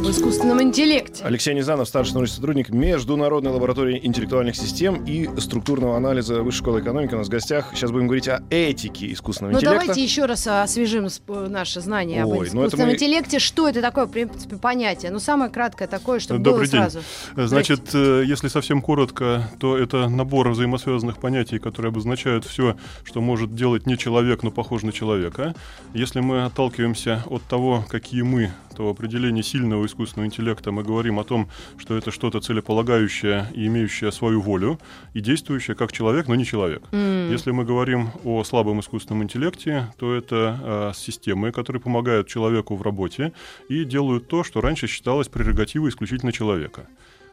В искусственном интеллекте. Алексей Незнанов, старший научный сотрудник Международной лаборатории интеллектуальных систем и структурного анализа Высшей школы экономики. У нас в гостях. Сейчас будем говорить о этике искусственного интеллекта. Давайте еще раз освежим наши знания об искусственном интеллекте. Что это такое, в принципе, понятие? Ну, самое краткое такое, чтобы Добрый было день. Сразу. Значит, если совсем коротко, то это набор взаимосвязанных понятий, которые обозначают все, что может делать не человек, но похож на человека. Если мы отталкиваемся от того, какие мы, то определение сильного искусственного интеллекта мы говорим о том, что это что-то целеполагающее и имеющее свою волю, и действующее как человек, но не человек. Если мы говорим о слабом искусственном интеллекте, то это системы, которые помогают человеку в работе и делают то, что раньше считалось прерогативой исключительно человека.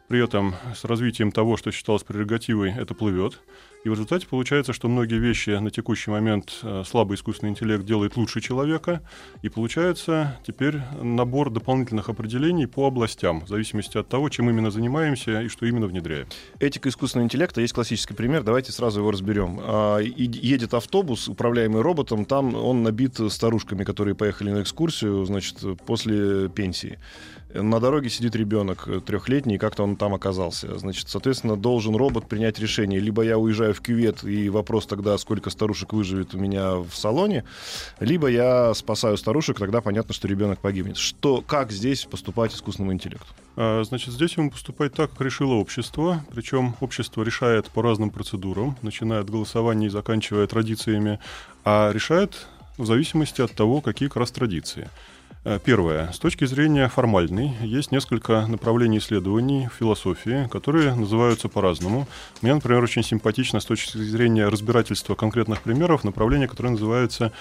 При этом с развитием того, что считалось прерогативой, это плывет. И в результате получается, что многие вещи на текущий момент слабый искусственный интеллект делает лучше человека. И получается теперь набор дополнительных определений по областям, в зависимости от того, чем именно занимаемся и что именно внедряем. Этика искусственного интеллекта. Есть классический пример. Давайте сразу его разберем. Едет автобус, управляемый роботом. Там он набит старушками, которые поехали на экскурсию, значит, после пенсии. На дороге сидит ребенок трехлетний, как-то он там оказался. Значит, соответственно, должен робот принять решение. Либо я уезжаю в кювет, и вопрос тогда, сколько старушек выживет у меня в салоне, либо я спасаю старушек, тогда понятно, что ребенок погибнет. Как здесь поступать искусственному интеллекту? Значит, здесь ему поступать так, как решило общество. Причем общество решает по разным процедурам, начиная от голосования и заканчивая традициями, а решает в зависимости от того, какие как раз традиции. Первое. С точки зрения формальной, есть несколько направлений исследований в философии, которые называются по-разному. Мне, например, очень симпатично с точки зрения разбирательства конкретных примеров направление, которое называется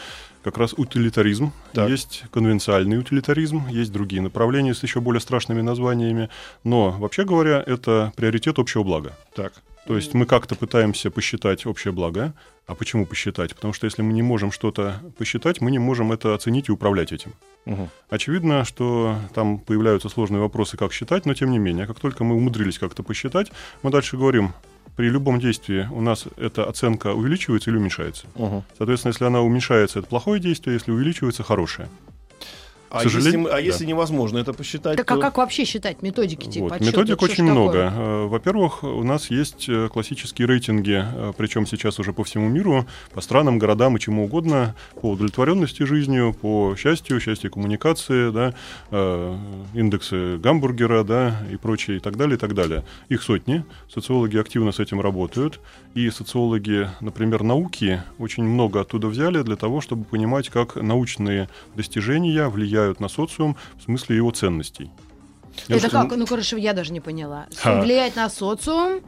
как раз утилитаризм. Так. Есть конвенциальный утилитаризм, есть другие направления с еще более страшными названиями. Но, вообще говоря, это приоритет общего блага. Так. То есть мы как-то пытаемся посчитать общее благо. А почему посчитать? Потому что если мы не можем что-то посчитать, мы не можем это оценить и управлять этим. Угу. Очевидно, что там появляются сложные вопросы, как считать, но тем не менее, как только мы умудрились как-то посчитать, мы дальше говорим, при любом действии у нас эта оценка увеличивается или уменьшается. Угу. Соответственно, если она уменьшается, это плохое действие, если увеличивается, хорошее. Если невозможно это посчитать... Так, то... а как вообще считать методики? Типа, вот. Методик очень много. Такое? Во-первых, у нас есть классические рейтинги, причем сейчас уже по всему миру, по странам, городам и чему угодно, по удовлетворенности жизнью, по счастью коммуникации, индексы гамбургера и прочее, и так далее, и так далее. Их сотни. Социологи активно с этим работают. И социологи, например, науки, очень много оттуда взяли для того, чтобы понимать, как научные достижения влияют на социум в смысле его ценностей. Как? Я даже не поняла. Влияет на социум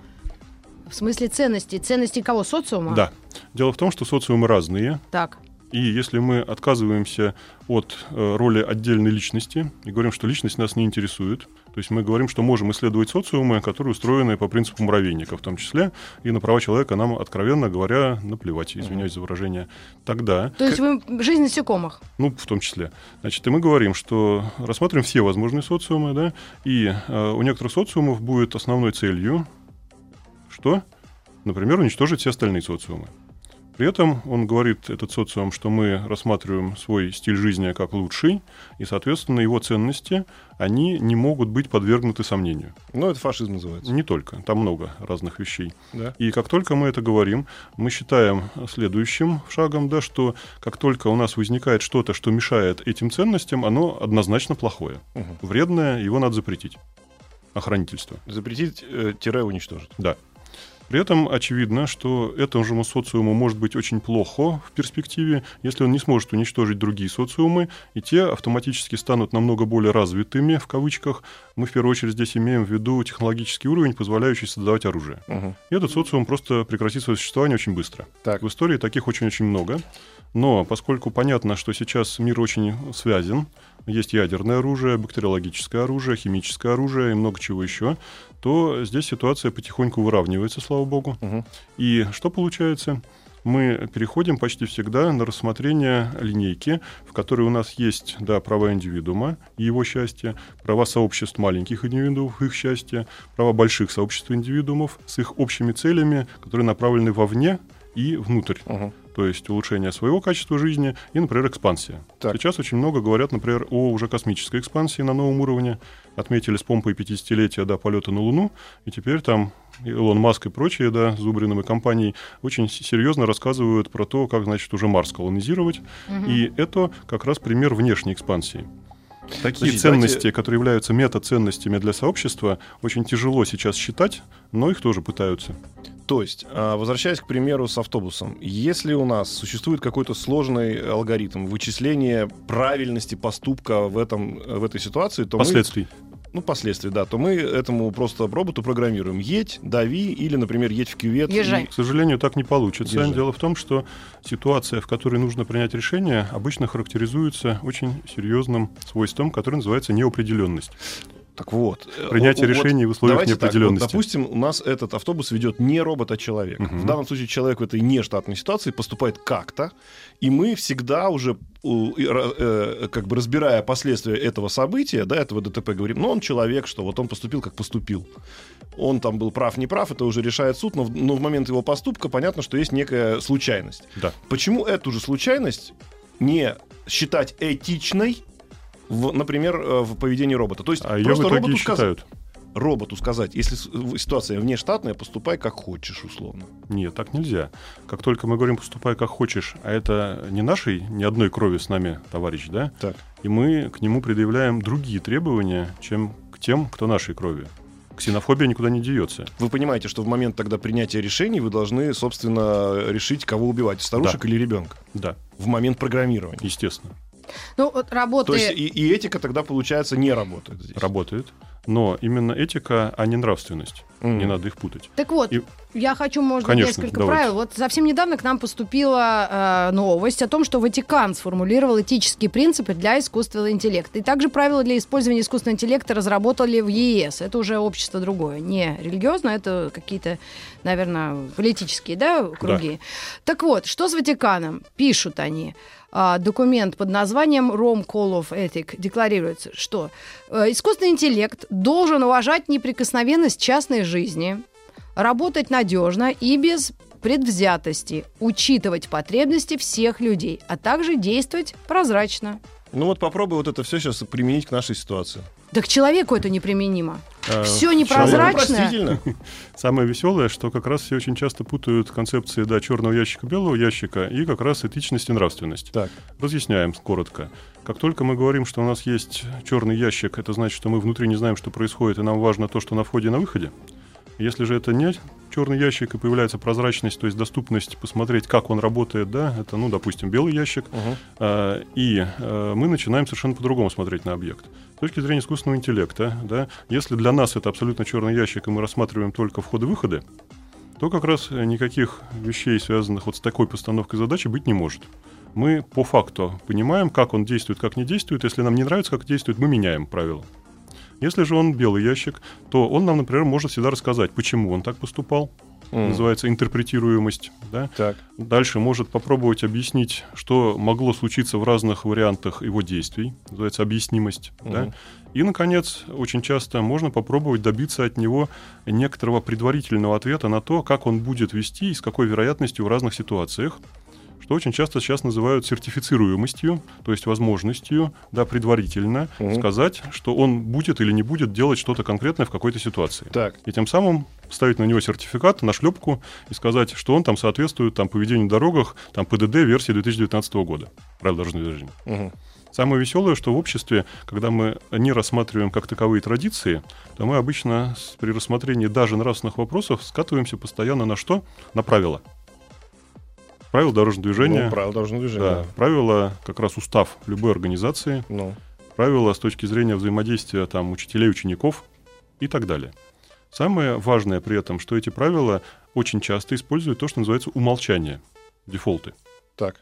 в смысле ценностей. Ценностей кого? Социума? Да. Дело в том, что социумы разные. Так. И если мы отказываемся от роли отдельной личности и говорим, что личность нас не интересует, то есть мы говорим, что можем исследовать социумы, которые устроены по принципу муравейника в том числе, и на права человека нам, откровенно говоря, наплевать, извиняюсь за выражение. Тогда... То есть жизнь насекомых? Ну, в том числе. Значит, и мы говорим, что рассматриваем все возможные социумы, и у некоторых социумов будет основной целью, что, например, уничтожить все остальные социумы. При этом он говорит, этот социум, что мы рассматриваем свой стиль жизни как лучший, и, соответственно, его ценности, они не могут быть подвергнуты сомнению. Но это фашизм называется. Не только. Там много разных вещей. Да. И как только мы это говорим, мы считаем следующим шагом, что как только у нас возникает что-то, что мешает этим ценностям, оно однозначно плохое, вредное, его надо запретить. Охранительство. Запретить-уничтожить. Да. При этом очевидно, что этому социуму может быть очень плохо в перспективе, если он не сможет уничтожить другие социумы, и те автоматически станут намного более развитыми, в кавычках. Мы в первую очередь здесь имеем в виду технологический уровень, позволяющий создавать оружие. Угу. И этот социум просто прекратит свое существование очень быстро. Так. В истории таких очень-очень много. Но поскольку понятно, что сейчас мир очень связан, есть ядерное оружие, бактериологическое оружие, химическое оружие и много чего еще, то здесь ситуация потихоньку выравнивается, слава богу. Угу. И что получается? мы переходим почти всегда на рассмотрение линейки, в которой у нас есть, да, права индивидуума и его счастья, права сообществ маленьких индивидуумов, их счастья, права больших сообществ индивидуумов с их общими целями, которые направлены вовне и внутрь. Угу. То есть улучшение своего качества жизни и, например, экспансия. Так. Сейчас очень много говорят, например, о уже космической экспансии на новом уровне. Отметили с помпой 50-летия полета на Луну, и теперь там Илон Маск и прочие, зубриновые компании очень серьезно рассказывают про то, как, значит, уже Марс колонизировать. Угу. И это как раз пример внешней экспансии. Такие ценности, которые являются метаценностями для сообщества, очень тяжело сейчас считать, но их тоже пытаются. То есть, возвращаясь к примеру с автобусом, если у нас существует какой-то сложный алгоритм вычисления правильности поступка в этой ситуации, то последствий. Последствий, да, то мы этому просто роботу программируем. Едь, дави, или, например, едь в кювет. Езжай. К сожалению, так не получится. Езжай. Дело в том, что ситуация, в которой нужно принять решение, обычно характеризуется очень серьезным свойством, которое называется неопределенность. Так вот, принятие решений в условиях неопределенности. Так, допустим, у нас этот автобус ведет не робот, а человек. Угу. В данном случае человек в этой нештатной ситуации поступает как-то, и мы всегда уже, разбирая последствия этого события, этого ДТП, говорим, он человек, что вот он поступил, как поступил. Он там был прав, не прав, это уже решает суд, но в момент его поступка понятно, что есть некая случайность. Да. Почему эту же случайность не считать этичной, например, в поведении робота. То есть просто роботу сказать. Роботу сказать, если ситуация внештатная, поступай как хочешь, условно. Нет, так нельзя. Как только мы говорим «поступай как хочешь», а это не нашей, ни одной крови с нами товарищ, так. И мы к нему предъявляем другие требования, чем к тем, кто нашей крови. Ксенофобия никуда не деется. Вы понимаете, что в момент тогда принятия решений вы должны, собственно, решить, кого убивать, старушек или ребенка? Да. В момент программирования? Естественно. Работает. То есть и этика тогда, получается, не работает здесь. Работает, но именно этика, а не нравственность. Не надо их путать. Так вот, я хочу, несколько правил. Совсем недавно к нам поступила новость о том, что Ватикан сформулировал этические принципы для искусственного интеллекта. И также правила для использования искусственного интеллекта разработали в ЕС. Это уже общество другое, не религиозное, это какие-то, наверное, политические, круги. Да. Так вот, что с Ватиканом? Пишут они. Документ под названием Rome Call of Ethic декларируется, что искусственный интеллект должен уважать неприкосновенность частной жизни, работать надежно и без предвзятости, учитывать потребности всех людей, а также действовать прозрачно. Попробуй это все сейчас применить к нашей ситуации. Да к человеку это неприменимо. Все непрозрачное. Самое веселое, что как раз все очень часто путают концепции черного ящика, белого ящика и как раз этичность и нравственность. Так. Разъясняем коротко. Как только мы говорим, что у нас есть черный ящик, это значит, что мы внутри не знаем, что происходит, и нам важно то, что на входе и на выходе. Если же это не черный ящик и появляется прозрачность, то есть доступность посмотреть, как он работает, это, допустим, белый ящик, и мы начинаем совершенно по-другому смотреть на объект. С точки зрения искусственного интеллекта, если для нас это абсолютно черный ящик, и мы рассматриваем только входы-выходы, то как раз никаких вещей, связанных с такой постановкой задачи, быть не может. Мы по факту понимаем, как он действует, как не действует. Если нам не нравится, как действует, мы меняем правила. Если же он белый ящик, то он нам, например, может всегда рассказать, почему он так поступал. Называется интерпретируемость. Так. Дальше может попробовать объяснить, что могло случиться в разных вариантах его действий. Называется объяснимость. И, наконец, очень часто можно попробовать добиться от него некоторого предварительного ответа на то, как он будет вести и с какой вероятностью в разных ситуациях. Что очень часто сейчас называют сертифицируемостью, то есть возможностью предварительно сказать, что он будет или не будет делать что-то конкретное в какой-то ситуации. Так. И тем самым ставить на него сертификат, нашлепку и сказать, что он соответствует поведению на дорогах, ПДД версии 2019 года. Правила дорожного движения. Самое веселое, что в обществе, когда мы не рассматриваем как таковые традиции, то мы обычно при рассмотрении даже нравственных вопросов скатываемся постоянно на что? На правила. Правила дорожного движения. Правила дорожного движения. Да. Правила, как раз устав любой организации. Правила с точки зрения взаимодействия учителей, учеников и так далее. Самое важное при этом, что эти правила очень часто используют то, что называется умолчание, дефолты. Так.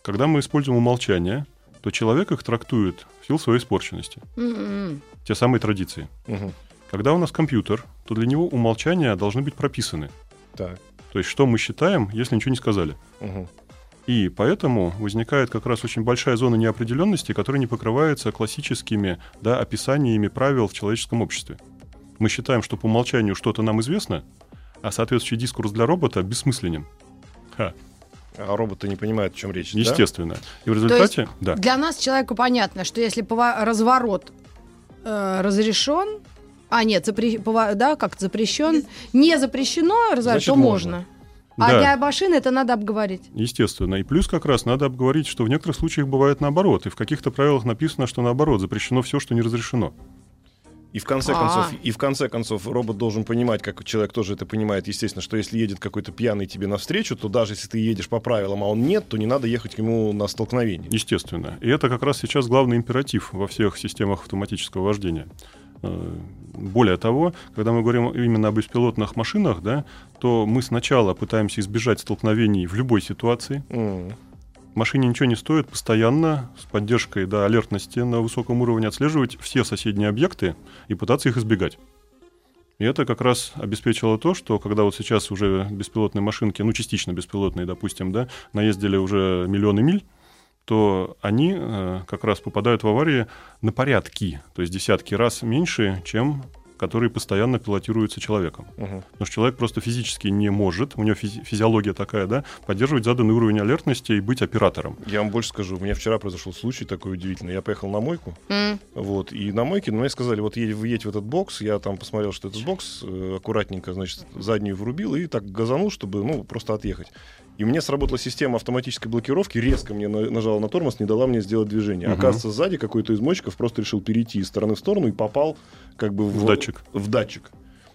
Когда мы используем умолчание, то человек их трактует в силу своей испорченности. Те самые традиции. Когда у нас компьютер, то для него умолчания должны быть прописаны. Так. То есть, что мы считаем, если ничего не сказали. Угу. И поэтому возникает как раз очень большая зона неопределенности, которая не покрывается классическими описаниями правил в человеческом обществе. Мы считаем, что по умолчанию что-то нам известно, а соответствующий дискурс для робота бессмысленен. Ха. А роботы не понимают, о чем речь. Естественно. Да? И в результате... То есть для нас, человеку, понятно, что если разворот разрешен, а нет, запрещен, не запрещено, значит, то можно. А для машины это надо обговорить. Естественно. И плюс как раз надо обговорить, что в некоторых случаях бывает наоборот. И в каких-то правилах написано, что наоборот, запрещено все, что не разрешено. И в конце концов, робот должен понимать, как человек тоже это понимает, естественно, что если едет какой-то пьяный тебе навстречу, то даже если ты едешь по правилам, а он нет, то не надо ехать к нему на столкновение. Естественно. И это как раз сейчас главный императив во всех системах автоматического вождения. Более того, когда мы говорим именно об беспилотных машинах, то мы сначала пытаемся избежать столкновений в любой ситуации. Машине ничего не стоит постоянно с поддержкой алертности на высоком уровне отслеживать все соседние объекты и пытаться их избегать. И это как раз обеспечило то, что когда вот сейчас уже беспилотные машинки, частично беспилотные, допустим, наездили уже миллионы миль, то они как раз попадают в аварии на порядки, то есть десятки раз меньше, чем которые постоянно пилотируются человеком. Угу. Потому что человек просто физически не может, у него физиология такая, поддерживать заданный уровень алертности и быть оператором. Я вам больше скажу, у меня вчера произошел случай такой удивительный. Я поехал на мойку, и на мойке мне сказали, едь в этот бокс, я там посмотрел, что этот бокс, аккуратненько, заднюю врубил и так газанул, чтобы, просто отъехать. И мне сработала система автоматической блокировки, резко мне нажала на тормоз, не дала мне сделать движение. Угу. Оказывается, сзади какой-то из мойщиков просто решил перейти из стороны в сторону и попал в датчик.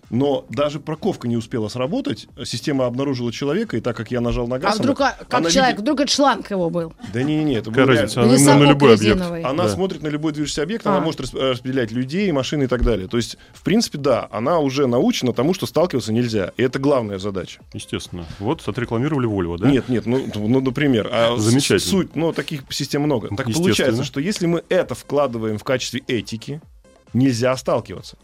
Но даже парковка не успела сработать, система обнаружила человека, и так как я нажал на газ... Вдруг это шланг его был? Да не, это был реально. На любой объект. Она смотрит на любой движущийся объект, она может распределять людей, машины и так далее. То есть, в принципе, она уже научена тому, что сталкиваться нельзя. И это главная задача. Естественно. Вот, отрекламировали Volvo, да? Нет, например. Замечательно. Суть, таких систем много. Так получается, что если мы это вкладываем в качестве этики, нельзя сталкиваться.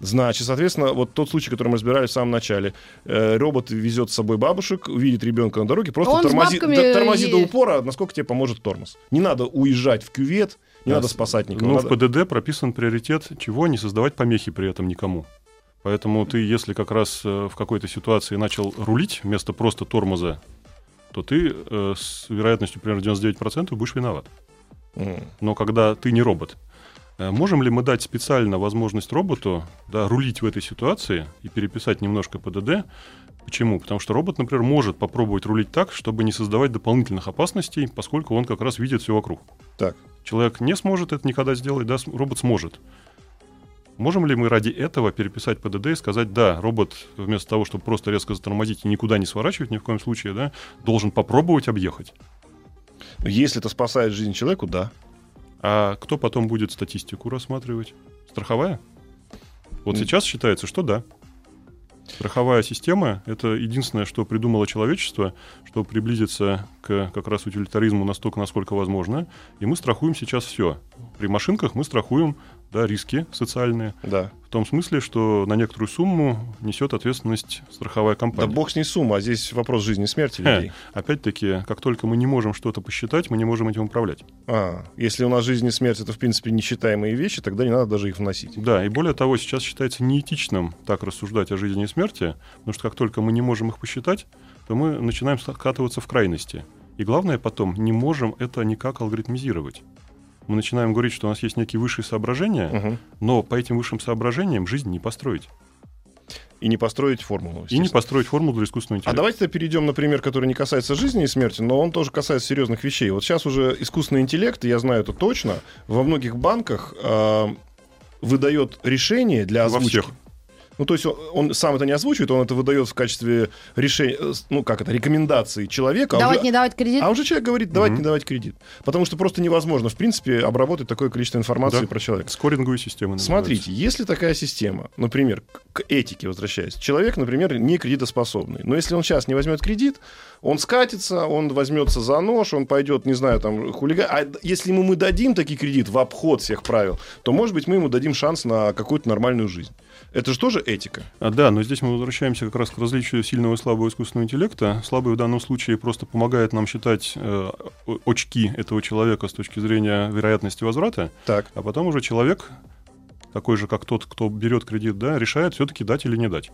Значит, соответственно, вот тот случай, который мы разбирали в самом начале. Робот везет с собой бабушек, видит ребенка на дороге, просто тормози до упора, насколько тебе поможет тормоз. Не надо уезжать в кювет, не надо спасать никого. В ПДД прописан приоритет, чего не создавать помехи при этом никому. Поэтому ты, если как раз в какой-то ситуации начал рулить вместо просто тормоза, то ты с вероятностью примерно 99% будешь виноват. Но когда ты не робот. Можем ли мы дать специально возможность роботу рулить в этой ситуации и переписать немножко ПДД? Почему? Потому что робот, например, может попробовать рулить так, чтобы не создавать дополнительных опасностей, поскольку он как раз видит все вокруг. Так. Человек не сможет это никогда сделать, робот сможет. Можем ли мы ради этого переписать ПДД и сказать, робот вместо того, чтобы просто резко затормозить и никуда не сворачивать ни в коем случае, должен попробовать объехать? Если это спасает жизнь человеку, да. А кто потом будет статистику рассматривать? Страховая? Сейчас считается, что да. Страховая система — это единственное, что придумало человечество, чтобы приблизиться к как раз утилитаризму настолько, насколько возможно. И мы страхуем сейчас все. При машинках мы страхуем риски социальные. Да. В том смысле, что на некоторую сумму несет ответственность страховая компания. Да бог с ней сумма, а здесь вопрос жизни и смерти людей. Опять-таки, как только мы не можем что-то посчитать, мы не можем этим управлять. Если у нас жизнь и смерть — это, в принципе, несчитаемые вещи, тогда не надо даже их вносить. Да, и более того, сейчас считается неэтичным так рассуждать о жизни и смерти, потому что как только мы не можем их посчитать, то мы начинаем скатываться в крайности. И главное потом, не можем это никак алгоритмизировать. Мы начинаем говорить, что у нас есть некие высшие соображения, но по этим высшим соображениям жизнь не построить. И не построить формулу. И не построить формулу для искусственного интеллекта. А давайте перейдем на пример, который не касается жизни и смерти, но он тоже касается серьезных вещей. Вот сейчас уже искусственный интеллект, я знаю это точно, во многих банках выдает решение для озвучки. Во всех. То есть он сам это не озвучивает, он это выдает в качестве решения, рекомендации человека. Давать, не давать кредит? А уже человек говорит, давать, не давать кредит. Потому что просто невозможно, в принципе, обработать такое количество информации про человека. Скоринговая система называется. Смотрите, если такая система, например, к этике возвращаясь, человек, например, не кредитоспособный, но если он сейчас не возьмет кредит, он скатится, он возьмется за нож, он пойдет, не знаю, там, хулиган. А если ему мы дадим такой кредит в обход всех правил, то, может быть, мы ему дадим шанс на какую-то нормальную жизнь. Это же тоже этика. Да, но здесь мы возвращаемся как раз к различию сильного и слабого искусственного интеллекта. Слабый в данном случае просто помогает нам считать очки этого человека с точки зрения вероятности возврата. Так. А потом уже человек, такой же, как тот, кто берет кредит, да, решает все-таки дать или не дать.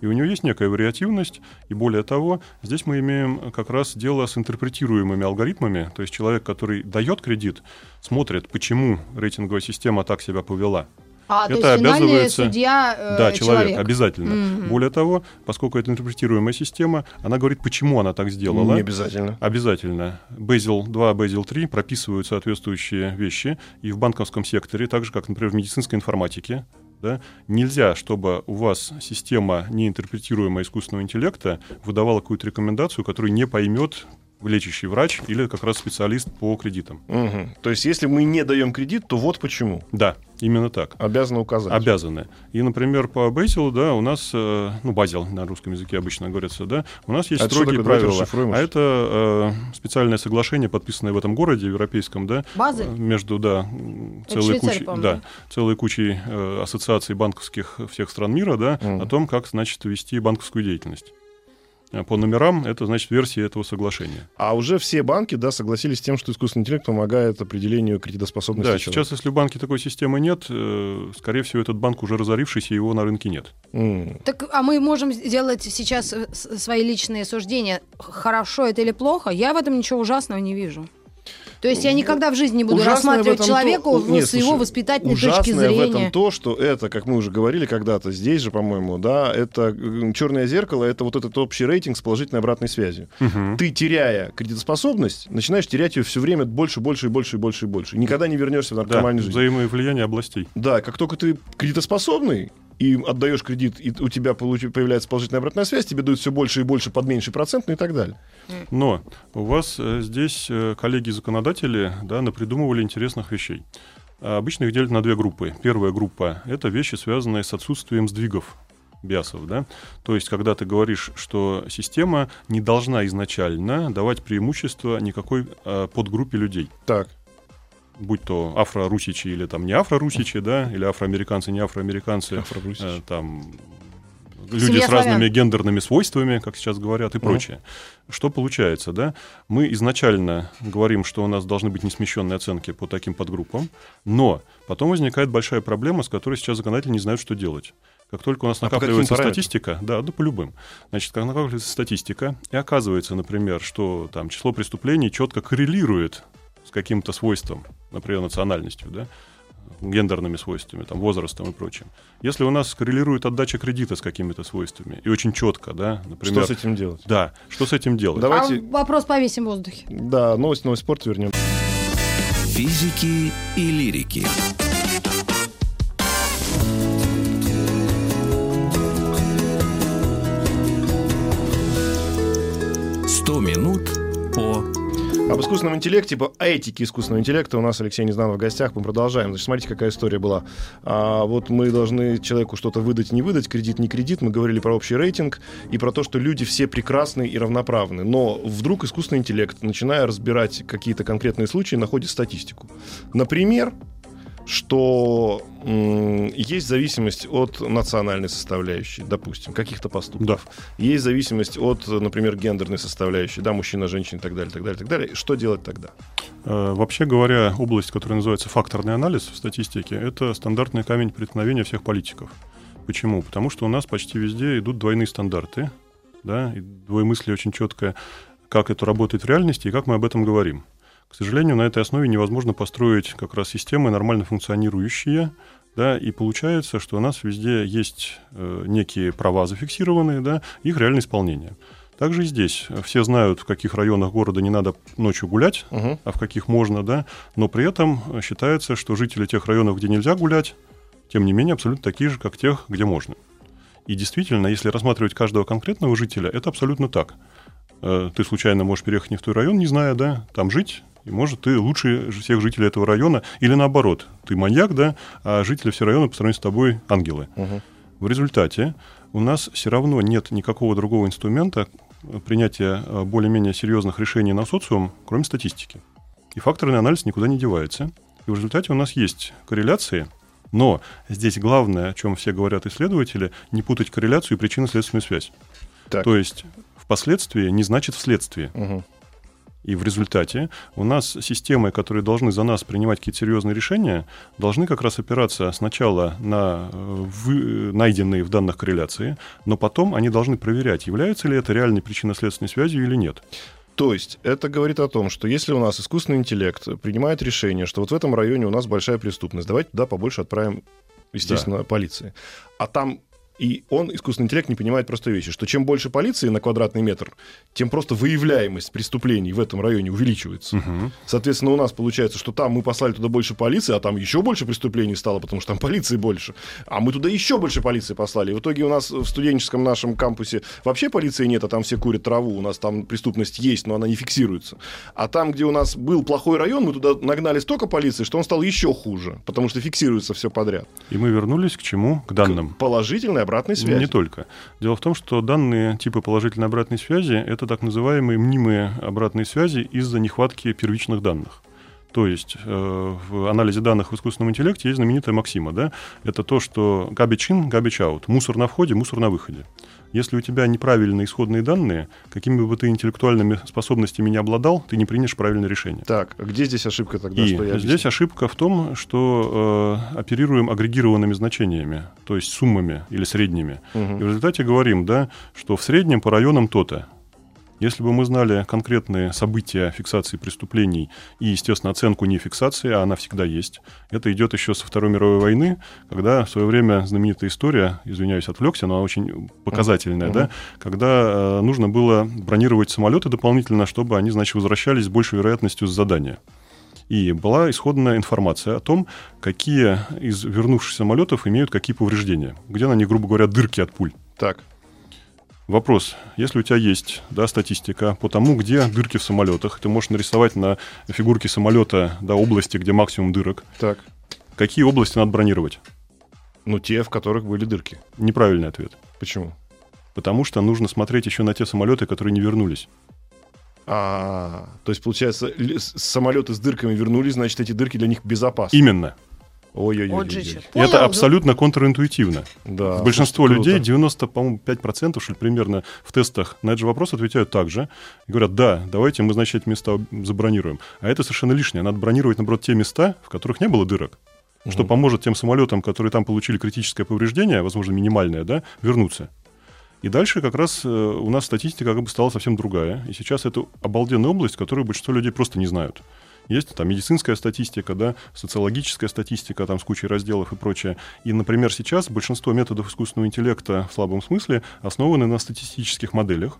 И у него есть некая вариативность, и более того, здесь мы имеем как раз дело с интерпретируемыми алгоритмами, то есть человек, который дает кредит, смотрит, почему рейтинговая система так себя повела. Это то есть обязывается судья, да, человек обязательно. Mm-hmm. Более того, поскольку это интерпретируемая система, она говорит, почему она так сделала. Не обязательно. Обязательно. Базель 2, Базель 3 прописывают соответствующие вещи. И в банковском секторе, так же, как, например, в медицинской информатике, да, нельзя, чтобы у вас система неинтерпретируемая искусственного интеллекта выдавала какую-то рекомендацию, которую не поймет лечащий врач или как раз специалист по кредитам. Угу. То есть, если мы не даем кредит, то вот почему. Да, именно так. Обязаны указать. Обязаны. И, например, по Базелю, да, у нас, Базель на русском языке обычно говорится, да, у нас есть строгие правила. А это специальное соглашение, подписанное в этом городе, европейском, да. Базель? Между, да, целой кучей ассоциаций банковских всех стран мира, да, о том, как, значит, вести банковскую деятельность. По номерам, это, значит, версия этого соглашения. А уже все банки, да, согласились с тем, что искусственный интеллект помогает определению кредитоспособности. Да, сейчас, если в банке такой системы нет, скорее всего, этот банк уже разорившийся, его на рынке нет. Так, а мы можем сделать сейчас свои личные суждения, хорошо это или плохо? Я в этом ничего ужасного не вижу. То есть я никогда в жизни не буду рассматривать человека с его воспитательной точки зрения. Ужасное в этом то, что это, как мы уже говорили когда-то, здесь же, по-моему, да, это черное зеркало, это вот этот общий рейтинг с положительной обратной связью. Угу. Ты, теряя кредитоспособность, начинаешь терять ее все время больше и больше. Никогда не вернешься в нормальную жизнь. Взаимовлияние областей. Да, как только ты кредитоспособный, и отдаешь кредит, и у тебя появляется положительная обратная связь, тебе дают все больше и больше под меньший процент, ну и так далее. Но у вас здесь коллеги-законодатели, да, напридумывали интересных вещей. Обычно их делят на две группы. Первая группа — это вещи, связанные с отсутствием сдвигов, биасов, да? То есть, когда ты говоришь, что система не должна изначально давать преимущество никакой подгруппе людей. Так. Будь то афро-русичи или там не афро-русичи, да, или афроамериканцы, не афроамериканцы, там люди с разными гендерными свойствами, как сейчас говорят, и прочее. Что получается, да? Мы изначально говорим, что у нас должны быть несмещенные оценки по таким подгруппам, но потом возникает большая проблема, с которой сейчас законодатели не знают, что делать. Как только у нас накапливается статистика, да, по любым. Значит, как накапливается статистика, и оказывается, например, что там число преступлений четко коррелирует с каким-то свойством, например, национальностью, да, гендерными свойствами, там, возрастом и прочим. Если у нас коррелирует отдача кредита с какими-то свойствами, и очень четко, да, например... Что с этим делать? Да, что с этим делать? Давайте... А вопрос повесим в воздухе. Да, новость спорта вернем. Физики и лирики. «100 минут по...» Об искусственном интеллекте, по этике искусственного интеллекта у нас Алексей Незнанов в гостях. Мы продолжаем. Значит, смотрите, какая история была. Вот мы должны человеку что-то выдать, не выдать, кредит, не кредит. Мы говорили про общий рейтинг и про то, что люди все прекрасны и равноправны. Но вдруг искусственный интеллект, начиная разбирать какие-то конкретные случаи, находит статистику. Например, что есть зависимость от национальной составляющей, допустим, каких-то поступков. Да. Есть зависимость от, например, гендерной составляющей, да, мужчина, женщина и так далее, так далее, так далее. Что делать тогда? Вообще говоря, область, которая называется факторный анализ в статистике, это стандартный камень преткновения всех политиков. Почему? Потому что у нас почти везде идут двойные стандарты, да, и двоемыслие очень четкое, как это работает в реальности и как мы об этом говорим. К сожалению, на этой основе невозможно построить как раз системы, нормально функционирующие, да, и получается, что у нас везде есть некие права зафиксированные, да, их реальное исполнение. Также и здесь. Все знают, в каких районах города не надо ночью гулять, а в каких можно, да, но при этом считается, что жители тех районов, где нельзя гулять, тем не менее, абсолютно такие же, как тех, где можно. И действительно, если рассматривать каждого конкретного жителя, это абсолютно так. Ты случайно можешь переехать не в тот район, не зная, да, там жить. И, может, ты лучше всех жителей этого района. Или наоборот, ты маньяк, да, а жители всего района по сравнению с тобой ангелы. Угу. В результате у нас все равно нет никакого другого инструмента принятия более-менее серьезных решений на социум, кроме статистики. И факторный анализ никуда не девается. И в результате у нас есть корреляции, Но здесь главное, о чем все говорят исследователи, не путать корреляцию и причинно-следственную связь. Так. То есть впоследствии не значит вследствие. Угу. И в результате у нас системы, которые должны за нас принимать какие-то серьезные решения, должны как раз опираться сначала на найденные в данных корреляции, но потом они должны проверять, является ли это реальной причинно-следственной связью или нет. То есть это говорит о том, что если у нас искусственный интеллект принимает решение, что вот в этом районе у нас большая преступность, давайте туда побольше отправим, естественно, полиции. А там... И он, искусственный интеллект, не понимает простой вещи, что чем больше полиции на квадратный метр, тем просто выявляемость преступлений в этом районе увеличивается. Угу. Соответственно, у нас получается, что там мы послали туда больше полиции, а там еще больше преступлений стало, потому что там полиции больше. А мы туда еще больше полиции послали. И в итоге у нас в студенческом нашем кампусе вообще полиции нет, а там все курят траву, у нас там преступность есть, но она не фиксируется. А там, где у нас был плохой район, мы туда нагнали столько полиции, что он стал еще хуже, потому что фиксируется все подряд. И мы вернулись к чему? К данным. К положительной обратной связи. Не только. Дело в том, что данные типа положительной обратной связи — это так называемые мнимые обратные связи из-за нехватки первичных данных. То есть в анализе данных в искусственном интеллекте есть знаменитая максима. Да? Это то, что garbage in, garbage out. Мусор на входе, мусор на выходе. Если у тебя неправильные исходные данные, какими бы ты интеллектуальными способностями не обладал, ты не примешь правильное решение. Так, где здесь ошибка тогда? И что я здесь ошибка в том, что оперируем агрегированными значениями, то есть суммами или средними. Угу. И в результате говорим, да, что в среднем по районам то-то. Если бы мы знали конкретные события фиксации преступлений и, естественно, оценку нефиксации, а она всегда есть, это идет еще со Второй мировой войны, когда в свое время знаменитая история, извиняюсь, отвлекся, но она очень показательная, да, когда нужно было бронировать самолеты дополнительно, чтобы они, значит, возвращались с большей вероятностью с задания. И была исходная информация о том, какие из вернувшихся самолетов имеют какие повреждения, где на них, грубо говоря, дырки от пуль. Так. Вопрос. Если у тебя есть, да, статистика по тому, где дырки в самолетах, ты можешь нарисовать на фигурке самолета, да, области, где максимум дырок. Так. Какие области надо бронировать? Ну, те, в которых были дырки. Неправильный ответ. Почему? Потому что нужно смотреть еще на те самолеты, которые не вернулись. То есть, получается, самолеты с дырками вернулись, значит, эти дырки для них безопасны. Именно. Ой-ой-ой. Это абсолютно контринтуитивно. Да, большинство людей, 95%, что ли, примерно в тестах на этот же вопрос отвечают так же. И говорят, да, давайте мы, значит, эти места забронируем. А это совершенно лишнее. Надо бронировать, наоборот, те места, в которых не было дырок. Угу. Что поможет тем самолетам, которые там получили критическое повреждение, возможно, минимальное, да, вернуться. И дальше как раз у нас статистика как бы стала совсем другая. И сейчас это обалденная область, которую большинство людей просто не знают. Есть там медицинская статистика, да, социологическая статистика, там с кучей разделов и прочее. И, например, сейчас большинство методов искусственного интеллекта в слабом смысле основаны на статистических моделях,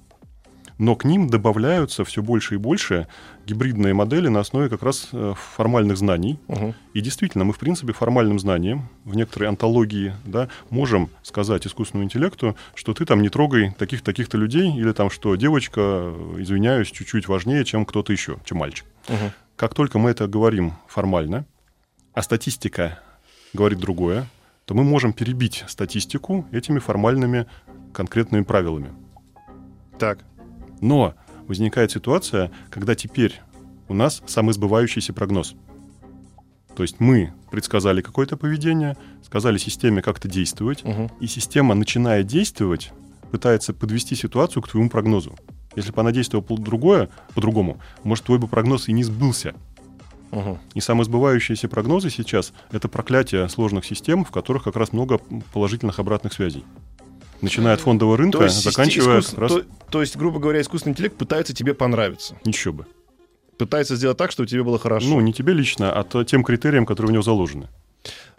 но к ним добавляются все больше и больше гибридные модели на основе как раз формальных знаний. Угу. И действительно, мы, в принципе, формальным знанием, в некоторой онтологии, да, можем сказать искусственному интеллекту, что ты там не трогай таких-то людей, или там, что девочка, извиняюсь, чуть-чуть важнее, чем кто-то еще, чем мальчик. Угу. Как только мы это говорим формально, а статистика говорит другое, то мы можем перебить статистику этими формальными конкретными правилами. Так. Но возникает ситуация, когда теперь у нас самоизбывающийся прогноз. То есть мы предсказали какое-то поведение, сказали системе как-то действовать, угу. И система, начиная действовать, пытается подвести ситуацию к твоему прогнозу. Если бы она действовала по-другому, может, твой бы прогноз и не сбылся. Угу. И самосбывающиеся прогнозы сейчас — это проклятие сложных систем, в которых как раз много положительных обратных связей. Начиная от фондового рынка, заканчивая... То есть, грубо говоря, искусственный интеллект пытается тебе понравиться. Еще бы. Пытается сделать так, чтобы тебе было хорошо. Ну, не тебе лично, а тем критериям, которые у него заложены.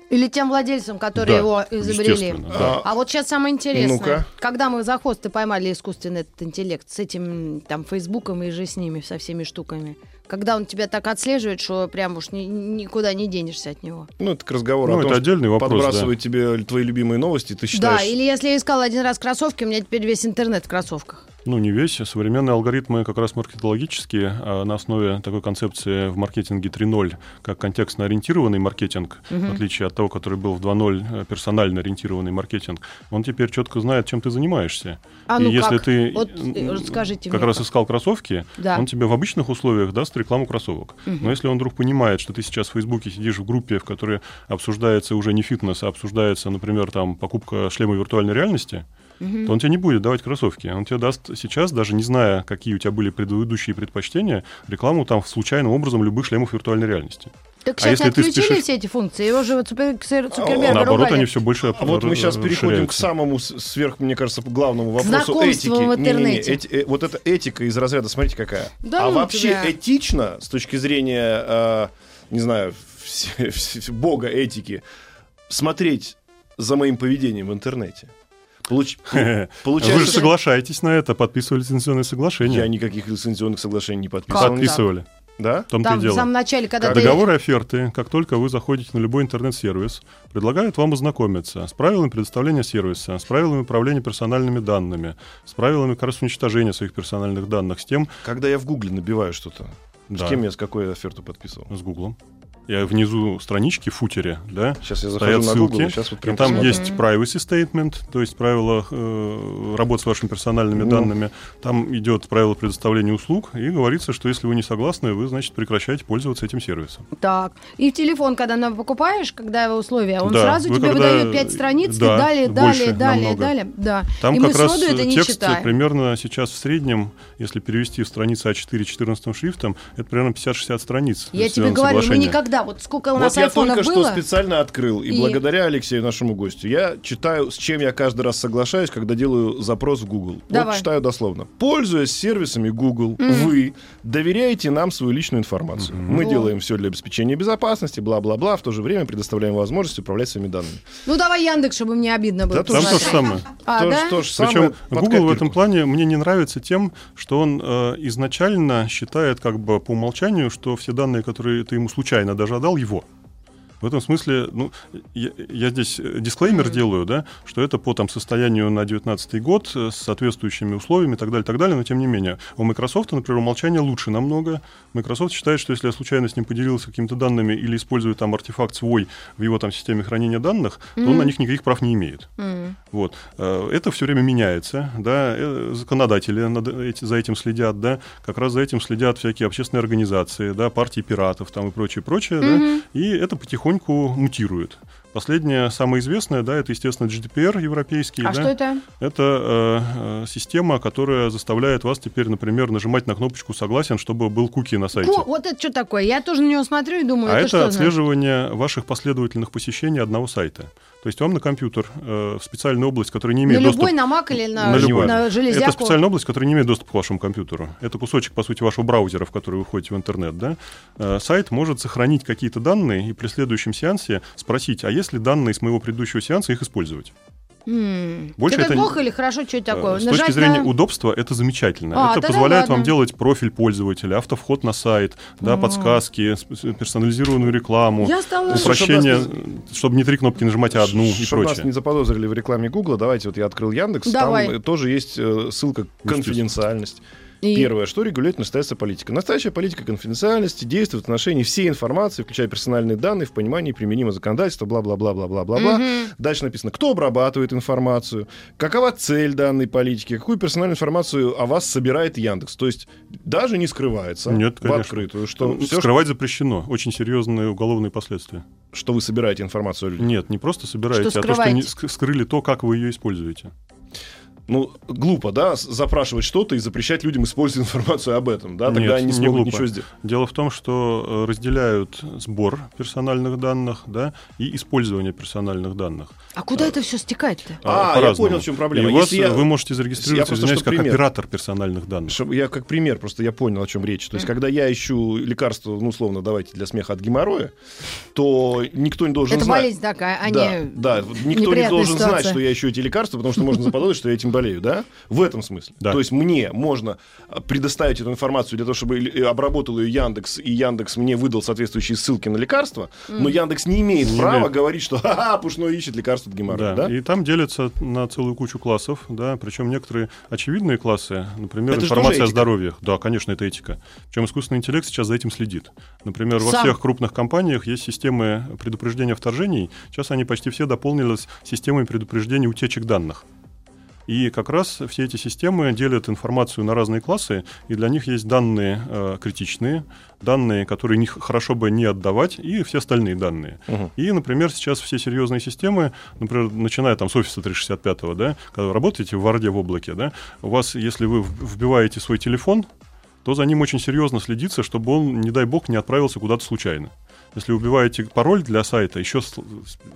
Или тем владельцам, которые его изобрели. Да. А вот сейчас самое интересное. Ну-ка. Когда мы за хвост поймали искусственный этот интеллект с этим там Фейсбуком и же с ними, со всеми штуками. Когда он тебя так отслеживает, что прям уж никуда не денешься от него. Ну, это к разговору о том, отдельный вопрос, подбрасывает тебе твои любимые новости, ты считаешь... Да, или если я искала один раз кроссовки, у меня теперь весь интернет в кроссовках. Ну, не весь. Современные алгоритмы как раз маркетологические, на основе такой концепции в маркетинге 3.0, как контекстно-ориентированный маркетинг, в отличие от того, который был в 2.0, персонально-ориентированный маркетинг, он теперь четко знает, чем ты занимаешься. И если ты раз искал кроссовки, он тебе в обычных условиях даст рекламу кроссовок. Но если он вдруг понимает, что ты сейчас в Фейсбуке сидишь в группе, в которой обсуждается уже не фитнес, а обсуждается, например, там, покупка шлема виртуальной реальности, то он тебе не будет давать кроссовки. Он тебе даст сейчас, даже не зная, какие у тебя были предыдущие предпочтения, рекламу там случайным образом любых шлемов виртуальной реальности. Так сейчас отключили все эти функции? Его же вот Цукерберга наоборот, они все больше вот мы сейчас переходим к самому сверх, мне кажется, главному вопросу этики. В интернете. Вот эта этика из разряда, смотрите, какая. Да, а вообще этично, с точки зрения, не знаю, бога этики, смотреть за моим поведением в интернете? Получается... Вы же соглашаетесь на это, подписывали лицензионные соглашения. Я никаких лицензионных соглашений не подписывал. Подписывали. Да? Там в самом начале, когда договоры оферты, как только вы заходите на любой интернет-сервис, предлагают вам ознакомиться с правилами предоставления сервиса, с правилами управления персональными данными, с правилами, как раз, уничтожения своих персональных данных, с тем... Когда я в Гугле набиваю что-то, с кем я с какой оферту подписывал? С Гуглом. Я внизу странички в футере, да, сейчас я захожу на Google, ссылки, сейчас вот прям там есть privacy statement, то есть правила работы с вашими персональными данными, там идет правило предоставления услуг, и говорится, что если вы не согласны, вы, значит, прекращаете пользоваться этим сервисом. Так, и в телефон, когда покупаешь, когда его условия, он сразу тебе выдает 5 страниц, и далее. Да. Там и как раз текст примерно сейчас в среднем, если перевести в страницы А4 14 шрифтом, это примерно 50-60 страниц. Я тебе говорю, мы никогда... Да, вот сколько у нас айфонов было. Вот я только что специально открыл, и благодаря Алексею, нашему гостю, я читаю, с чем я каждый раз соглашаюсь, когда делаю запрос в Google. Вот читаю дословно. Пользуясь сервисами Google, вы доверяете нам свою личную информацию. Мы делаем все для обеспечения безопасности, бла-бла-бла, в то же время предоставляем возможность управлять своими данными. Ну, давай Яндекс, чтобы мне обидно было. Да, там то же самое. Причем Google в этом плане мне не нравится тем, что он изначально считает как бы по умолчанию, что все данные, которые ты ему случайно даже отдал, его. В этом смысле, ну, я здесь дисклеймер делаю, да, что это по там состоянию на 2019 год с соответствующими условиями и так далее, но тем не менее. У Microsoft, например, умолчание лучше намного. Microsoft считает, что если я случайно с ним поделился какими-то данными или использую там артефакт свой в его там системе хранения данных, то он на них никаких прав не имеет. Вот. Это все время меняется, да, законодатели за этим следят, да, как раз за этим следят всякие общественные организации, да, партии пиратов там и прочее, да, и это потихоньку мутирует. Последняя, самая известная, да, это, естественно, GDPR европейский. А да? Что это? Это система, которая заставляет вас теперь, например, нажимать на кнопочку «Согласен», чтобы был куки на сайте. Вот это что такое? Я тоже на него смотрю и думаю, это что значит? Отслеживание ваших последовательных посещений одного сайта. То есть вам на компьютер в специальную область, которая не имеет доступа... На любой, на Mac или на железяку? Это специальная область, которая не имеет доступа к вашему компьютеру. Это кусочек, по сути, вашего браузера, в который вы ходите в интернет. Да? Сайт может сохранить какие-то данные и при следующем сеансе спросить, а если данные с моего предыдущего сеанса, их использовать? Больше это плохо или хорошо, что это такое? С точки зрения удобства это замечательно. Это позволяет вам делать профиль пользователя, автовход на сайт, да, подсказки, персонализированную рекламу, упрощение, чтобы не три кнопки нажимать, а одну и прочее. Чтобы нас не заподозрили в рекламе Гугла, давайте вот я открыл Яндекс, там тоже есть ссылка «Конфиденциальность». Первое, что регулирует настоящая политика. Настоящая политика конфиденциальности действует в отношении всей информации, включая персональные данные, в понимании применимого законодательства, бла-бла-бла-бла-бла-бла-бла. Дальше написано, кто обрабатывает информацию, какова цель данной политики, какую персональную информацию о вас собирает Яндекс. То есть даже не скрывается в открытую. Что скрывать запрещено. Очень серьезные уголовные последствия. Что вы собираете информацию о людях? Нет, не просто собираете, что скрываете, а то, что не скрыли то, как вы ее используете. Ну, глупо, да, запрашивать что-то и запрещать людям использовать информацию об этом, да? Тогда нет, они не смогут ничего сделать. Дело в том, что разделяют сбор персональных данных, да, и использование персональных данных. А куда это все стекает-то? Я понял, в чем проблема. И вас, вы можете зарегистрироваться, как оператор персональных данных. Я как пример, просто я понял, о чем речь. То есть, когда я ищу лекарство, ну, условно, давайте для смеха от геморроя, то никто не должен знать... Это болезнь такая, а не неприятная ситуация. Да, никто не должен знать, что я ищу эти лекарства, потому что можно заподозрить, что я этим болею, да? В этом смысле. Да. То есть мне можно предоставить эту информацию для того, чтобы обработал ее Яндекс, и Яндекс мне выдал соответствующие ссылки на лекарства, но Яндекс не имеет права говорить, что ха-ха, Пушной ищет лекарство от геморроя. Да. Да? И там делятся на целую кучу классов, да, причем некоторые очевидные классы, например, это информация о здоровье. Да, конечно, это этика. Причем искусственный интеллект сейчас за этим следит. Например, во всех крупных компаниях есть системы предупреждения вторжений. Сейчас они почти все дополнились системой предупреждения утечек данных. И как раз все эти системы делят информацию на разные классы, и для них есть данные критичные, данные, которые хорошо бы не отдавать, и все остальные данные. Угу. И, например, сейчас все серьезные системы, например, начиная там с Office 365, да, когда вы работаете в Варде в облаке, да, у вас, если вы вбиваете свой телефон, то за ним очень серьезно следится, чтобы он, не дай бог, не отправился куда-то случайно. Если убиваете пароль для сайта, еще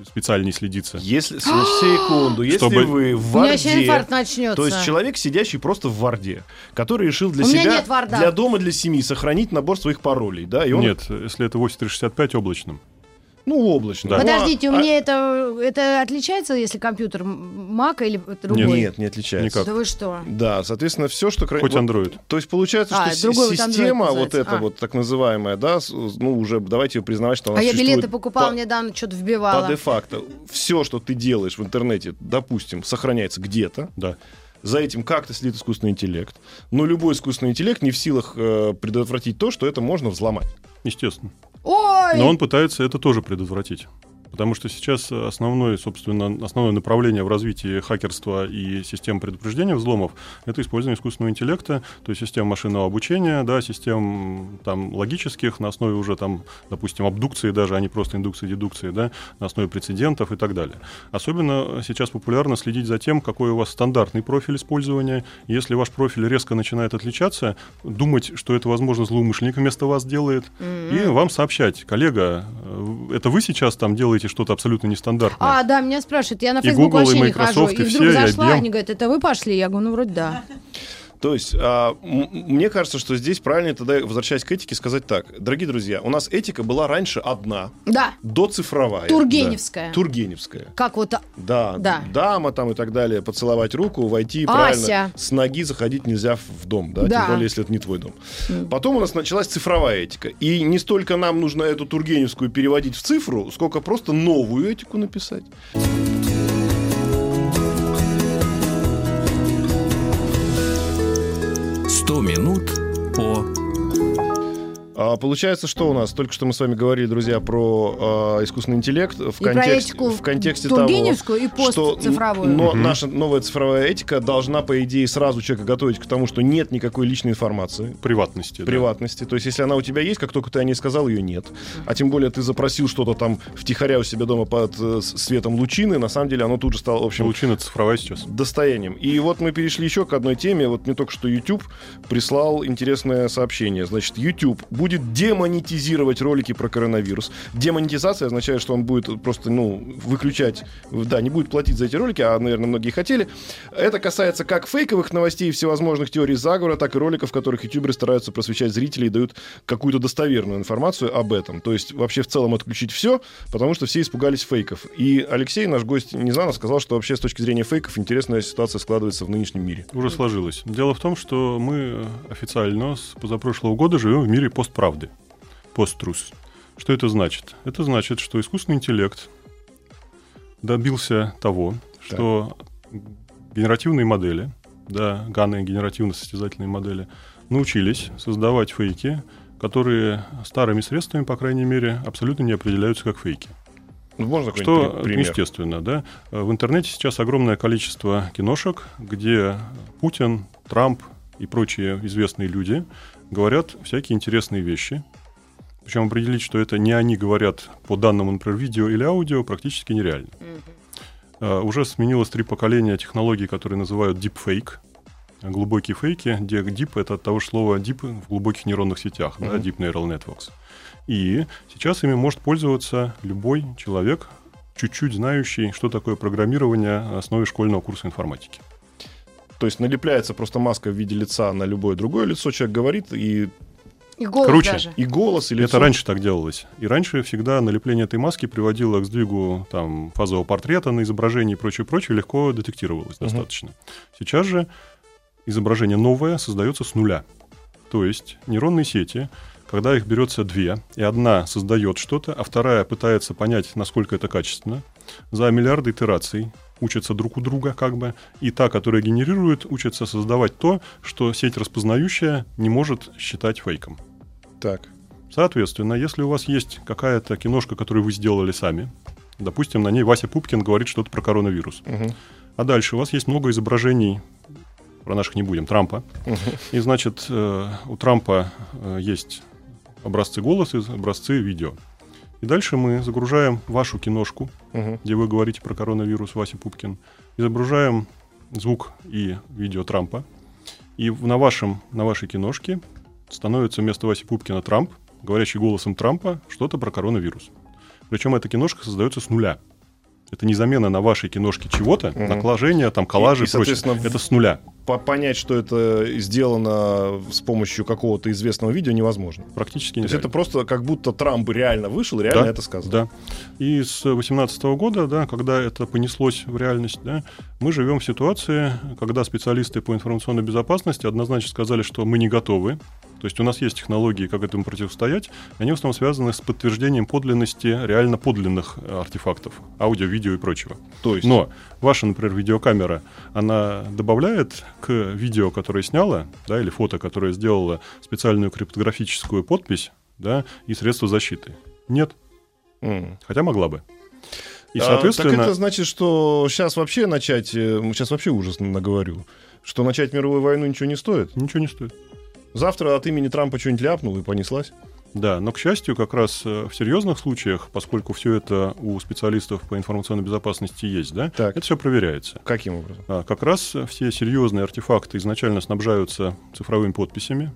специальнее следится. Если, секунду, если вы в Варде, то есть человек, сидящий просто в Варде, который решил для себя, для дома, для семьи сохранить набор своих паролей, да? И он... Нет, если это 8365 облачным. Ну, облачно. Да. Подождите, у меня это отличается, если компьютер Mac или другой? Нет, не отличается. Никак. Да вы что? Да, соответственно, все, что... Хоть Android. Вот, то есть получается, что система вот эта вот так называемая, да, ну, уже давайте ее признавать, что она существует... А я билеты покупал, мне недавно что-то вбивала. По де-факто. Все, что ты делаешь в интернете, допустим, сохраняется где-то, да. За этим как-то следит искусственный интеллект. Но любой искусственный интеллект не в силах предотвратить то, что это можно взломать. Естественно. Ой! Но он пытается это тоже предотвратить. Потому что сейчас основное направление в развитии хакерства и систем предупреждения взломов — это использование искусственного интеллекта, то есть систем машинного обучения, да, систем там, логических, на основе уже, там, допустим, абдукции даже, а не просто индукции, дедукции, да, на основе прецедентов и так далее. Особенно сейчас популярно следить за тем, какой у вас стандартный профиль использования. Если ваш профиль резко начинает отличаться, думать, что это, возможно, злоумышленник вместо вас делает, и вам сообщать: коллега, это вы сейчас там делаете что-то абсолютно нестандартное. А, да, меня спрашивают. Я на Facebook вообще не хожу. И Google, и Microsoft, и все, и вдруг зашла, они говорят: это вы пошли? Я говорю: ну, вроде да. То есть, мне кажется, что здесь правильно тогда, возвращаясь к этике, сказать так. Дорогие друзья, у нас этика была раньше одна. Да. Доцифровая. Тургеневская. Да. Тургеневская. Как вот... Да. Да. Дама там и так далее. Поцеловать руку, войти, правильно. С ноги заходить нельзя в дом. Да? Да. Тем более, если это не твой дом. Потом у нас началась цифровая этика. И не столько нам нужно эту тургеневскую переводить в цифру, сколько просто новую этику написать. Минут по... Получается, что у нас? Только что мы с вами говорили, друзья, про искусственный интеллект в контексте того, и постцифровую. Но наша новая цифровая этика должна, по идее, сразу человека готовить к тому, что нет никакой личной информации. Приватности. Да. То есть, если она у тебя есть, как только ты о ней сказал, ее нет. А тем более ты запросил что-то там втихаря у себя дома под светом лучины, на самом деле оно тут же стало, в общем... Лучина цифровая сейчас. ...достоянием. И вот мы перешли еще к одной теме. Вот мне только что YouTube прислал интересное сообщение. Значит, YouTube будет демонетизировать ролики про коронавирус. Демонетизация означает, что он будет просто, выключать, да, не будет платить за эти ролики, а, наверное, многие хотели. Это касается как фейковых новостей и всевозможных теорий заговора, так и роликов, в которых ютуберы стараются просвещать зрителей и дают какую-то достоверную информацию об этом. То есть вообще в целом отключить все, потому что все испугались фейков. И Алексей, наш гость Незнанов, сказал, что вообще с точки зрения фейков интересная ситуация складывается в нынешнем мире. Уже сложилось. Дело в том, что мы официально с позапрошлого года живем в мире постправды, посттрус. Что это значит? Это значит, что искусственный интеллект добился того, что генеративные модели, да, ГАНы, генеративно-состязательные модели, научились создавать фейки, которые старыми средствами, по крайней мере, абсолютно не определяются как фейки. Можно какой-нибудь пример? Естественно, да. В интернете сейчас огромное количество киношек, где Путин, Трамп и прочие известные люди говорят всякие интересные вещи. Причем определить, что это не они говорят по данному, например, видео или аудио, практически нереально. Уже сменилось 3 поколения технологий, которые называют deepfake. Глубокие фейки, где deep — это от того же слова deep в глубоких нейронных сетях, да, deep neural networks. И сейчас ими может пользоваться любой человек, чуть-чуть знающий, что такое программирование на основе школьного курса информатики. То есть налепляется просто маска в виде лица на любое другое лицо, человек говорит, и И голос короче, даже. И голос, и лицо. Это раньше так делалось. И раньше всегда налепление этой маски приводило к сдвигу там, фазового портрета на изображении и прочее-прочее, легко детектировалось достаточно. Сейчас же изображение новое создается с нуля. То есть нейронные сети, когда их берется две, и одна создает что-то, а вторая пытается понять, насколько это качественно, за миллиарды итераций учатся друг у друга, как бы, и та, которая генерирует, учится создавать то, что сеть распознающая не может считать фейком. Так. Соответственно, если у вас есть какая-то киношка, которую вы сделали сами, допустим, на ней Вася Пупкин говорит что-то про коронавирус, а дальше у вас есть много изображений, про наших не будем, Трампа, и, значит, у Трампа есть образцы голоса, образцы видео. И дальше мы загружаем вашу киношку, где вы говорите про коронавирус, Вася Пупкин, изображаем звук и видео Трампа, и на вашей киношке становится вместо Васи Пупкина Трамп, говорящий голосом Трампа что-то про коронавирус. Причем эта киношка создается с нуля. Это не замена на вашей киношке чего-то, наложение, там, коллажи и прочее. Это с нуля. Понять, что это сделано с помощью какого-то известного видео, невозможно. Практически нереально. То есть это просто как будто Трамп реально вышел, реально это сказал. Да. И с 2018 года, да, когда это понеслось в реальность, да, мы живем в ситуации, когда специалисты по информационной безопасности однозначно сказали, что мы не готовы. То есть у нас есть технологии, как этому противостоять. Они в основном связаны с подтверждением подлинности реально подлинных артефактов. Аудио, видео и прочего. То есть... Но ваша, например, видеокамера, она добавляет к видео, которое сняла, да, или фото, которое сделала, специальную криптографическую подпись, да, и средства защиты? Нет. Хотя могла бы. И, соответственно... так это значит, что сейчас вообще ужасно наговорю, что начать мировую войну ничего не стоит? Ничего не стоит. Завтра от имени Трампа что-нибудь ляпнул и понеслась. Да, но, к счастью, как раз в серьезных случаях, поскольку все это у специалистов по информационной безопасности есть, да, это все проверяется. Каким образом? Как раз все серьезные артефакты изначально снабжаются цифровыми подписями,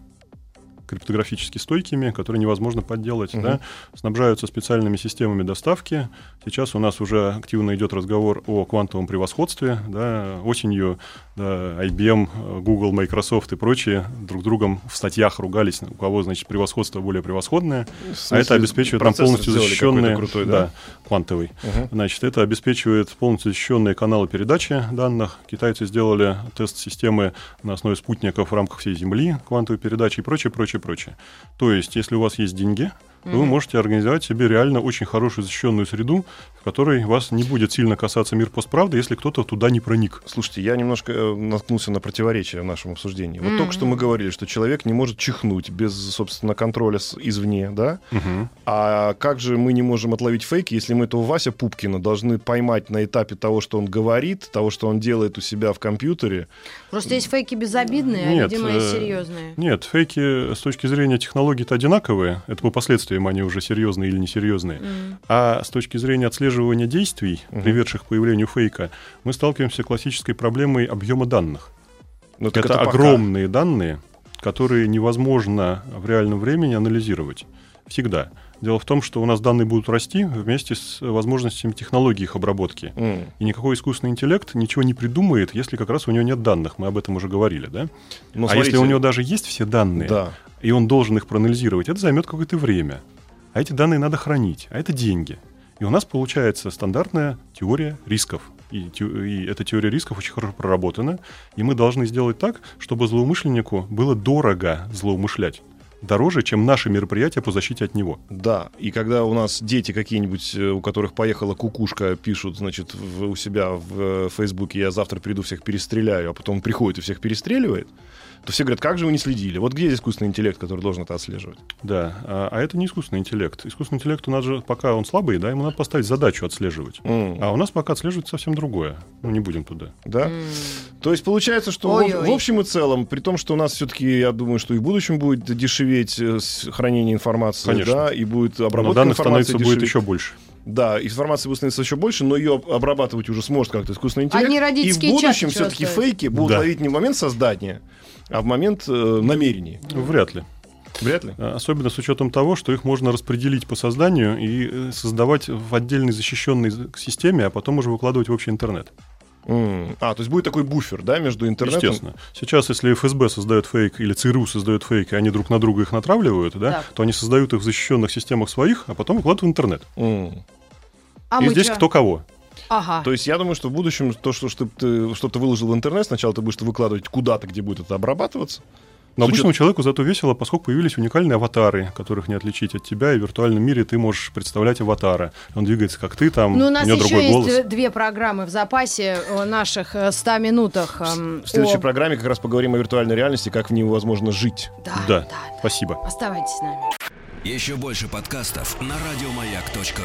криптографически стойкими, которые невозможно подделать, да, снабжаются специальными системами доставки. Сейчас у нас уже активно идет разговор о квантовом превосходстве. Да, осенью IBM, Google, Microsoft и прочие друг другом в статьях ругались, у кого, значит, превосходство более превосходное, а это обеспечивает нам полностью защищенные квантовый. Значит, это обеспечивает полностью защищенные каналы передачи данных. Китайцы сделали тест системы на основе спутников в рамках всей Земли, квантовой передачи и прочее, прочее, прочее. То есть, если у вас есть деньги, вы можете организовать себе реально очень хорошую защищенную среду, в которой вас не будет сильно касаться мир постправды, если кто-то туда не проник. Слушайте, я немножко наткнулся на противоречие в нашем обсуждении. Вот только что мы говорили, что человек не может чихнуть без, собственно, контроля извне, да? А как же мы не можем отловить фейки, если мы этого Вася Пупкина должны поймать на этапе того, что он говорит, того, что он делает у себя в компьютере? Просто есть фейки безобидные, а, видимо, есть серьезные. Нет, фейки с точки зрения технологий-то одинаковые. Это по последствиям они уже серьезные или несерьезные. А с точки зрения отслеживания действий, приведших к появлению фейка, мы сталкиваемся с классической проблемой объема данных. Но это огромные данные, которые невозможно в реальном времени анализировать. Всегда. Дело в том, что у нас данные будут расти вместе с возможностями технологий их обработки. И никакой искусственный интеллект ничего не придумает, если как раз у него нет данных. Мы об этом уже говорили, да? Но, смотрите, если у него даже есть все данные, и он должен их проанализировать, это займет какое-то время. А эти данные надо хранить, а это деньги. И у нас получается стандартная теория рисков. И эта теория рисков очень хорошо проработана. И мы должны сделать так, чтобы злоумышленнику было дорого злоумышлять. Дороже, чем наши мероприятия по защите от него. Да, и когда у нас дети какие-нибудь, у которых поехала кукушка, пишут, значит, у себя в Фейсбуке: я завтра приду, всех перестреляю, а потом приходит и всех перестреливает, то все говорят: как же вы не следили? Вот где искусственный интеллект, который должен это отслеживать? Да, а это не искусственный интеллект. Искусственный интеллект у нас же пока он слабый, да, ему надо поставить задачу отслеживать. А у нас пока отслеживать совсем другое. Ну, не будем туда. Да? То есть получается, что в общем и целом, при том, что у нас все-таки, я думаю, что и в будущем будет дешеветь хранение информации, да, и будет обработка информации дешеветь. Будет еще больше. Да, информация будет становиться еще больше, но ее обрабатывать уже сможет как-то искусственный интеллект. И в будущем все-таки фейки будут ловить не в момент создания, а в момент намерений. Вряд ли. Вряд ли. Особенно с учетом того, что их можно распределить по созданию и создавать в отдельной защищенной системе, а потом уже выкладывать в общий интернет. А, то есть будет такой буфер, да, между интернетом? Естественно. Сейчас, если ФСБ создает фейк или ЦРУ создает фейк, и они друг на друга их натравливают, да, да, то они создают их в защищенных системах своих, а потом выкладывают в интернет. А и здесь чё? Кто кого. Ага. То есть я думаю, что в будущем то, что ты что-то выложил в интернет, сначала ты будешь это выкладывать куда-то, где будет это обрабатываться. Но обычному человеку зато весело, поскольку появились уникальные аватары, которых не отличить от тебя, и в виртуальном мире ты можешь представлять аватара. Он двигается, как ты, там, у нас у него другой голос. У нас еще есть две программы в запасе о наших 100 минутах. В следующей программе как раз поговорим о виртуальной реальности, как в ней возможно жить. Да. Спасибо. Оставайтесь с нами. Еще больше подкастов на радиомаяк.ру.